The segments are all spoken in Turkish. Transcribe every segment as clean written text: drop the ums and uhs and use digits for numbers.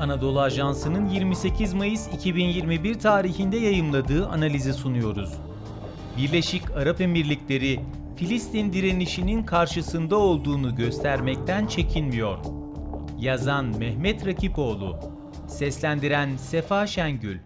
Anadolu Ajansı'nın 28 Mayıs 2021 tarihinde yayımladığı analizi sunuyoruz. Birleşik Arap Emirlikleri, Filistin direnişinin karşısında olduğunu göstermekten çekinmiyor. Yazan Mehmet Rakipoğlu, seslendiren Sefa Şengül.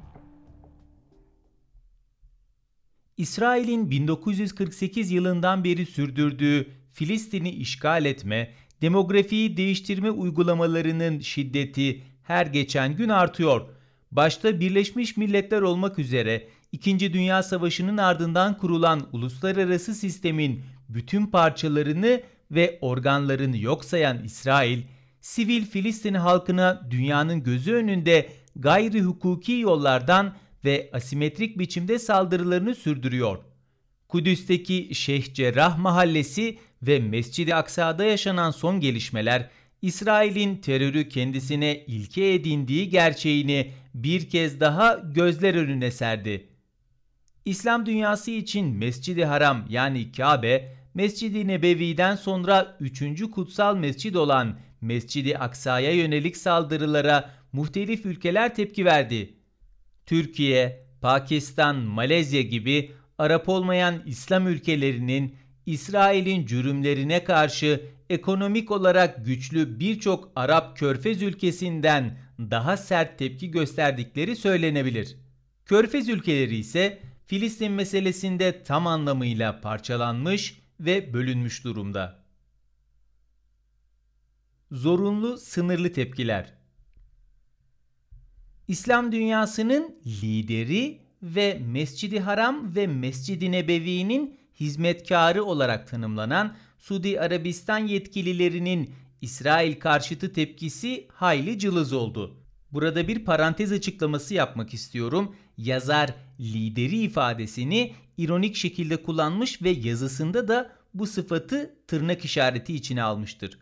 İsrail'in 1948 yılından beri sürdürdüğü Filistin'i işgal etme, demografiyi değiştirme uygulamalarının şiddeti her geçen gün artıyor. Başta Birleşmiş Milletler olmak üzere İkinci Dünya Savaşı'nın ardından kurulan uluslararası sistemin bütün parçalarını ve organlarını yok sayan İsrail, sivil Filistin halkına dünyanın gözü önünde gayri hukuki yollardan ve asimetrik biçimde saldırılarını sürdürüyor. Kudüs'teki Şeyh Cerrah mahallesi ve Mescid-i Aksa'da yaşanan son gelişmeler, İsrail'in terörü kendisine ilke edindiği gerçeğini bir kez daha gözler önüne serdi. İslam dünyası için Mescid-i Haram yani Kabe, Mescid-i Nebevi'den sonra 3. kutsal mescid olan Mescid-i Aksa'ya yönelik saldırılara muhtelif ülkeler tepki verdi. Türkiye, Pakistan, Malezya gibi Arap olmayan İslam ülkelerinin İsrail'in cürümlerine karşı ekonomik olarak güçlü birçok Arap Körfez ülkesinden daha sert tepki gösterdikleri söylenebilir. Körfez ülkeleri ise Filistin meselesinde tam anlamıyla parçalanmış ve bölünmüş durumda. Zorunlu sınırlı tepkiler. İslam dünyasının lideri ve Mescid-i Haram ve Mescid-i Nebevi'nin hizmetkarı olarak tanımlanan Suudi Arabistan yetkililerinin İsrail karşıtı tepkisi hayli cılız oldu. Burada bir parantez açıklaması yapmak istiyorum. Yazar lideri ifadesini ironik şekilde kullanmış ve yazısında da bu sıfatı tırnak işareti içine almıştır.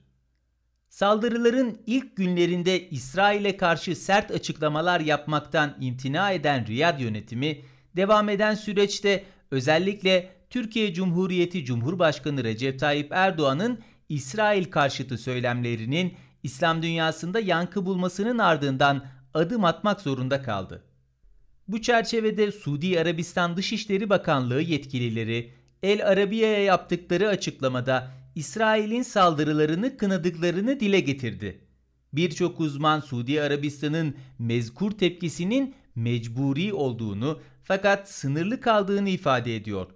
Saldırıların ilk günlerinde İsrail'e karşı sert açıklamalar yapmaktan imtina eden Riyad yönetimi, devam eden süreçte özellikle Türkiye Cumhuriyeti Cumhurbaşkanı Recep Tayyip Erdoğan'ın İsrail karşıtı söylemlerinin İslam dünyasında yankı bulmasının ardından adım atmak zorunda kaldı. Bu çerçevede Suudi Arabistan Dışişleri Bakanlığı yetkilileri El-Arabiya'ya yaptıkları açıklamada İsrail'in saldırılarını kınadıklarını dile getirdi. Birçok uzman Suudi Arabistan'ın mezkur tepkisinin mecburi olduğunu fakat sınırlı kaldığını ifade ediyor.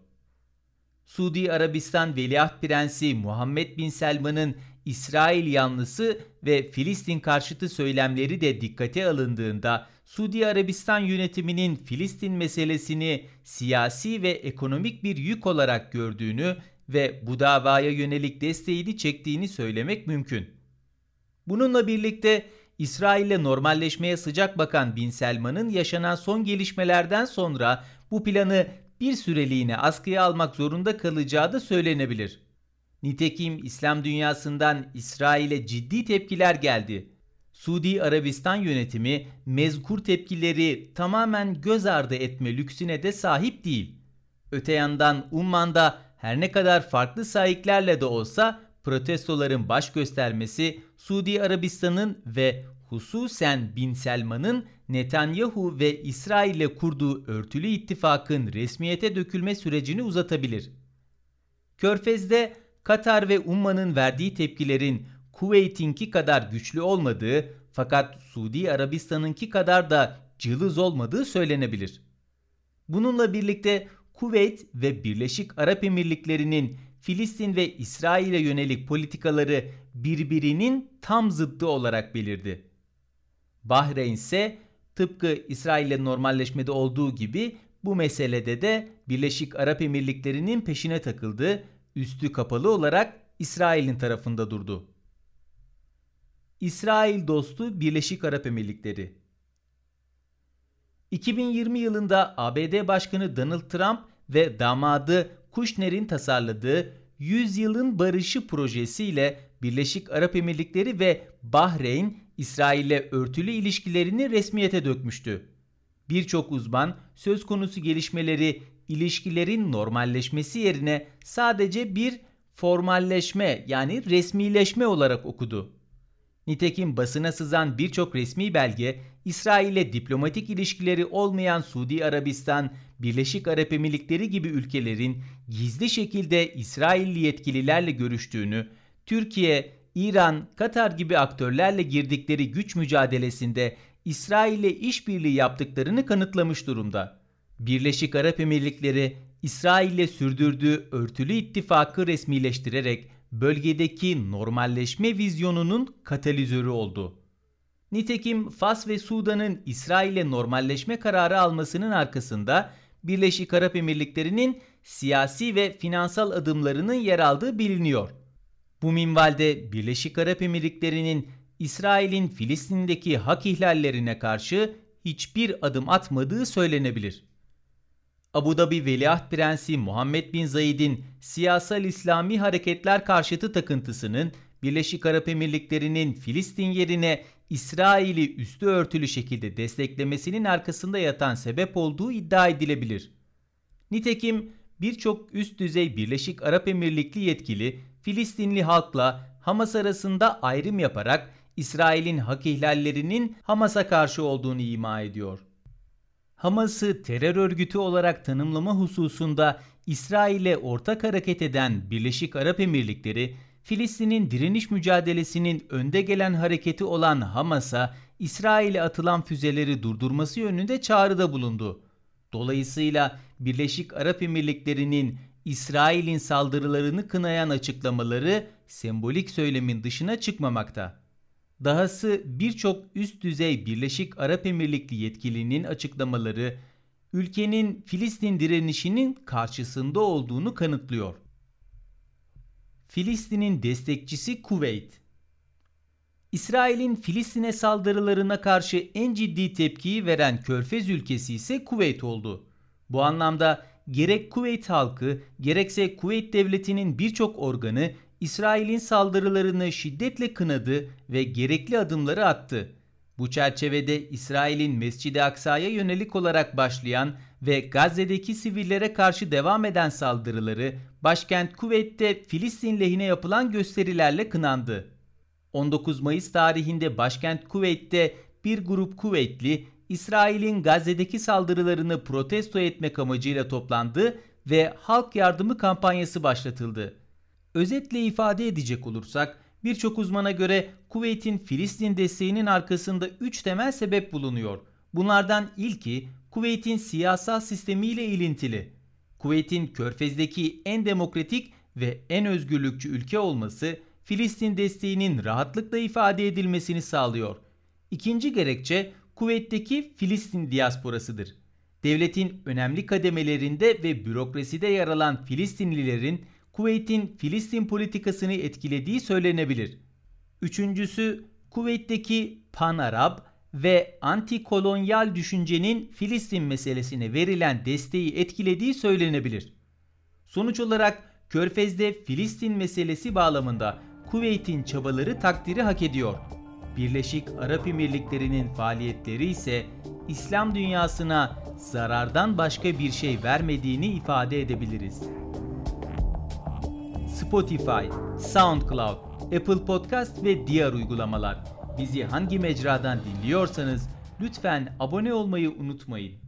Suudi Arabistan Veliaht Prensi Muhammed bin Selman'ın İsrail yanlısı ve Filistin karşıtı söylemleri de dikkate alındığında Suudi Arabistan yönetiminin Filistin meselesini siyasi ve ekonomik bir yük olarak gördüğünü ve bu davaya yönelik desteğini çektiğini söylemek mümkün. Bununla birlikte İsrail'le normalleşmeye sıcak bakan Bin Selman'ın yaşanan son gelişmelerden sonra bu planı bir süreliğine askıya almak zorunda kalacağı da söylenebilir. Nitekim İslam dünyasından İsrail'e ciddi tepkiler geldi. Suudi Arabistan yönetimi mezkur tepkileri tamamen göz ardı etme lüksüne de sahip değil. Öte yandan Umman'da her ne kadar farklı sahiplerle de olsa protestoların baş göstermesi Suudi Arabistan'ın ve hususen Bin Selman'ın Netanyahu ve İsrail'le kurduğu örtülü ittifakın resmiyete dökülme sürecini uzatabilir. Körfez'de Katar ve Umman'ın verdiği tepkilerin Kuveyt'inki kadar güçlü olmadığı fakat Suudi Arabistan'ınki kadar da cılız olmadığı söylenebilir. Bununla birlikte Kuveyt ve Birleşik Arap Emirlikleri'nin Filistin ve İsrail'e yönelik politikaları birbirinin tam zıttı olarak belirdi. Bahreyn ise tıpkı İsrail'le normalleşmede olduğu gibi bu meselede de Birleşik Arap Emirlikleri'nin peşine takıldı, üstü kapalı olarak İsrail'in tarafında durdu. İsrail dostu Birleşik Arap Emirlikleri. 2020 yılında ABD Başkanı Donald Trump ve damadı Kushner'in tasarladığı 100 yılın barışı projesiyle Birleşik Arap Emirlikleri ve Bahreyn, İsrail'le örtülü ilişkilerini resmiyete dökmüştü. Birçok uzman söz konusu gelişmeleri ilişkilerin normalleşmesi yerine sadece bir formalleşme yani resmileşme olarak okudu. Nitekim basına sızan birçok resmi belge, İsrail'le diplomatik ilişkileri olmayan Suudi Arabistan, Birleşik Arap Emirlikleri gibi ülkelerin gizli şekilde İsrailli yetkililerle görüştüğünü, Türkiye, İran, Katar gibi aktörlerle girdikleri güç mücadelesinde İsrail'le işbirliği yaptıklarını kanıtlamış durumda. Birleşik Arap Emirlikleri, İsrail'le sürdürdüğü örtülü ittifakı resmileştirerek bölgedeki normalleşme vizyonunun katalizörü oldu. Nitekim Fas ve Sudan'ın İsrail'le normalleşme kararı almasının arkasında Birleşik Arap Emirlikleri'nin siyasi ve finansal adımlarının yer aldığı biliniyor. Bu minvalde Birleşik Arap Emirlikleri'nin İsrail'in Filistin'deki hak ihlallerine karşı hiçbir adım atmadığı söylenebilir. Abu Dhabi Veliaht Prensi Muhammed bin Zayed'in siyasal İslami hareketler karşıtı takıntısının Birleşik Arap Emirlikleri'nin Filistin yerine İsrail'i üstü örtülü şekilde desteklemesinin arkasında yatan sebep olduğu iddia edilebilir. Nitekim birçok üst düzey Birleşik Arap Emirlikli yetkili Filistinli halkla Hamas arasında ayrım yaparak İsrail'in hak ihlallerinin Hamas'a karşı olduğunu ima ediyor. Hamas'ı terör örgütü olarak tanımlama hususunda İsrail'e ortak hareket eden Birleşik Arap Emirlikleri, Filistin'in direniş mücadelesinin önde gelen hareketi olan Hamas'a İsrail'e atılan füzeleri durdurması yönünde çağrıda bulundu. Dolayısıyla Birleşik Arap Emirlikleri'nin İsrail'in saldırılarını kınayan açıklamaları sembolik söylemin dışına çıkmamakta. Dahası birçok üst düzey Birleşik Arap Emirlikli yetkilinin açıklamaları ülkenin Filistin direnişinin karşısında olduğunu kanıtlıyor. Filistin'in destekçisi Kuveyt. İsrail'in Filistin'e saldırılarına karşı en ciddi tepkiyi veren Körfez ülkesi ise Kuveyt oldu. Bu anlamda gerek Kuveyt halkı gerekse Kuveyt devletinin birçok organı İsrail'in saldırılarını şiddetle kınadı ve gerekli adımları attı. Bu çerçevede İsrail'in Mescid-i Aksa'ya yönelik olarak başlayan ve Gazze'deki sivillere karşı devam eden saldırıları başkent Kuveyt'te Filistin lehine yapılan gösterilerle kınandı. 19 Mayıs tarihinde başkent Kuveyt'te bir grup Kuveytli İsrail'in Gazze'deki saldırılarını protesto etmek amacıyla toplandı ve halk yardımı kampanyası başlatıldı. Özetle ifade edecek olursak, birçok uzmana göre Kuveyt'in Filistin desteğinin arkasında 3 temel sebep bulunuyor. Bunlardan ilki Kuveyt'in siyasal sistemiyle ilintili. Kuveyt'in Körfez'deki en demokratik ve en özgürlükçü ülke olması Filistin desteğinin rahatlıkla ifade edilmesini sağlıyor. İkinci gerekçe Kuveyt'teki Filistin diasporasıdır. Devletin önemli kademelerinde ve bürokraside yer alan Filistinlilerin Kuveyt'in Filistin politikasını etkilediği söylenebilir. Üçüncüsü, Kuveyt'teki Pan-Arab ve antikolonyal düşüncenin Filistin meselesine verilen desteği etkilediği söylenebilir. Sonuç olarak Körfez'de Filistin meselesi bağlamında Kuveyt'in çabaları takdiri hak ediyor. Birleşik Arap Emirlikleri'nin faaliyetleri ise İslam dünyasına zarardan başka bir şey vermediğini ifade edebiliriz. Spotify, SoundCloud, Apple Podcast ve diğer uygulamalar. Bizi hangi mecradan dinliyorsanız lütfen abone olmayı unutmayın.